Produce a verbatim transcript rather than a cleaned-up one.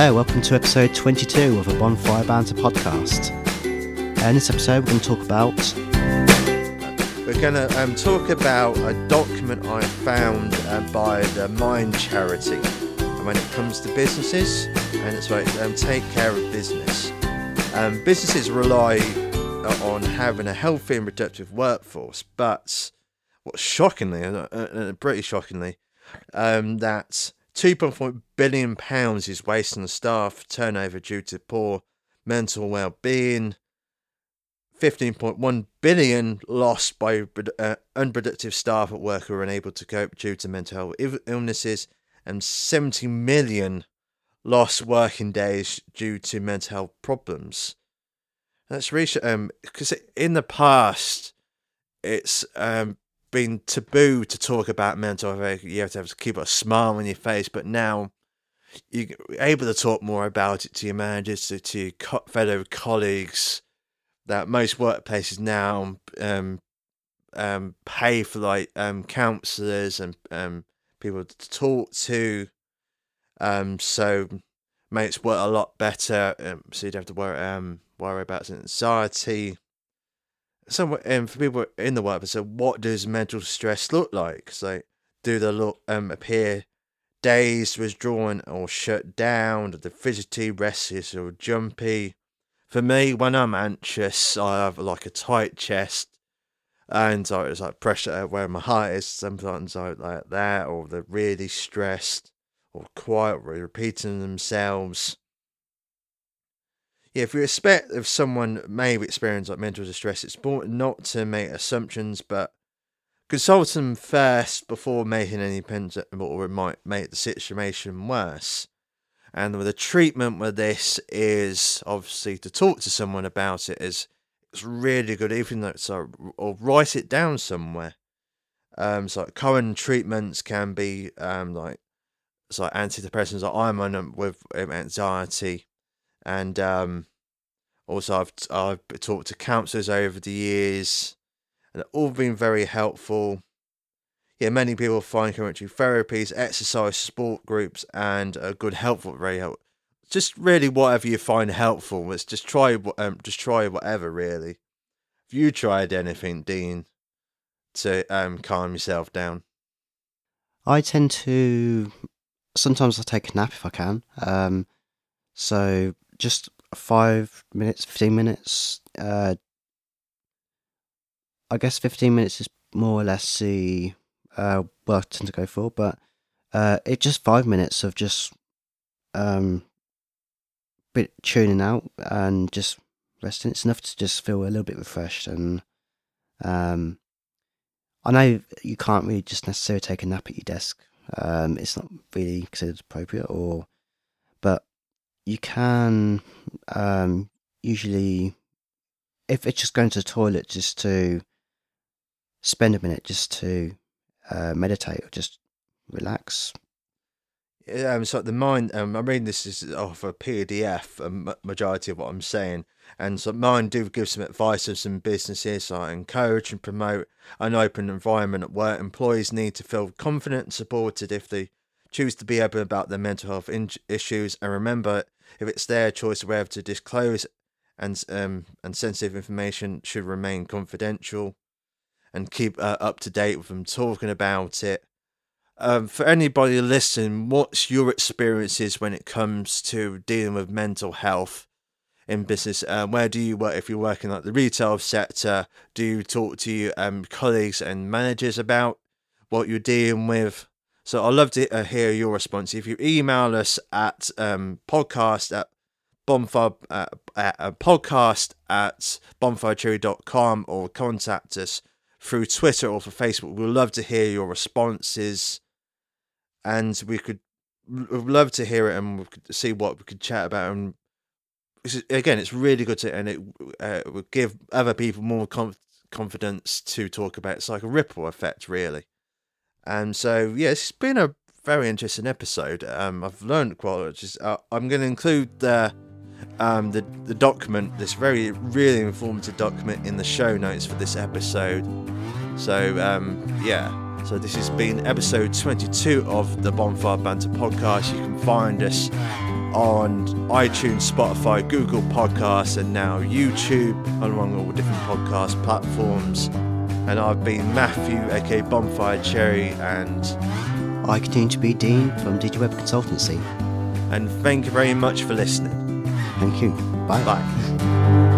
Hello, welcome to episode twenty-two of a Bonfire Banter podcast. In this episode, we're going to talk about... We're going to um, talk about a document I found uh, by the Mind Charity when it comes to businesses, and it's like um, take care of business. Um, businesses rely on having a healthy and productive workforce, but what shockingly, uh, uh, pretty shockingly, um, that two point four billion pounds is wasted on staff turnover due to poor mental well-being, fifteen point one billion pounds lost by uh, unproductive staff at work who are unable to cope due to mental health illnesses, and seventy million pounds lost working days due to mental health problems. That's really, um, because in the past, it's um, been taboo to talk about mental health. You have to, have to keep a smile on your face, but now you're able to talk more about it to your managers, to, to your co- fellow colleagues, that most workplaces now um, um, pay for like um, counsellors and um, people to talk to. Um, so makes work a lot better. Um, so you don't have to worry, um, worry about anxiety. So um, for people in the workplace, so what does mental stress look like? So do they look um, appear dazed, withdrawn, or shut down? Are they fidgety, restless, or jumpy? For me, when I'm anxious, I have like a tight chest, and I was like pressure where my heart is. Sometimes I like that, or they're really stressed, or quiet, or repeating themselves. Yeah, if you expect if someone may experience like mental distress, it's important not to make assumptions, but consult them first before making any opinions, or it might make the situation worse. And the treatment with this is obviously to talk to someone about it. Is it's really good, even though it's like, or write it down somewhere. Um, so like current treatments can be um like it's like antidepressants. Like I'm on um, with um, anxiety, and um also I've I've talked to counsellors over the years, and they've all been very helpful. Yeah, many people find community therapies, exercise, sport groups, and a good helpful, very helpful. Just really whatever you find helpful. Let's just try, um, just try whatever really. Have you tried anything, Dean, to um calm yourself down? I tend to sometimes I take a nap if I can. Um, so just five minutes, fifteen minutes. Uh, I guess fifteen minutes is more or less the Uh, well, I tend to go for, but uh, it's just five minutes of just um, bit tuning out and just resting. It's enough to just feel a little bit refreshed. And um, I know you can't really just necessarily take a nap at your desk. Um, it's not really considered appropriate, or but you can um, usually, if it's just going to the toilet, just to spend a minute, just to. Uh, meditate or just relax. Yeah, um, so the mind. Um, I mean, this is off a P D F. A majority of what I'm saying, and so Mind do give some advice of some businesses. So I encourage and promote an open environment at work. Employees need to feel confident and supported if they choose to be open about their mental health in- issues. And remember, if it's their choice whether to disclose, and um, and sensitive information should remain confidential. And keep uh, up to date with them talking about it. Um, for anybody listening, what's your experiences when it comes to dealing with mental health in business? Um, where do you work? If you're working like the retail sector, do you talk to your um, colleagues and managers about what you're dealing with? So I'd love to uh, hear your response. If you email us at um, podcast at bonfire uh, at, uh, podcast at bonfire cherry dot com or contact us through Twitter or for Facebook, we'd love to hear your responses, and we could we'd love to hear it, and we could see what we could chat about. And again, it's really good to, and it uh, would give other people more com- confidence to talk about. It's like a ripple effect, really. And so, yeah, it's been a very interesting episode. Um, I've learned quite a lot. Just, uh, I'm going to include the. Um, the, the document, this very, really informative document in the show notes for this episode. So, um, yeah. So this has been episode twenty-two of the Bonfire Banter podcast. You can find us on iTunes, Spotify, Google Podcasts, and now YouTube, along all different podcast platforms. And I've been Matthew, aka Bonfire Cherry, and I continue to be Dean from DigiWeb Consultancy. And thank you very much for listening. Thank you. Bye. Bye.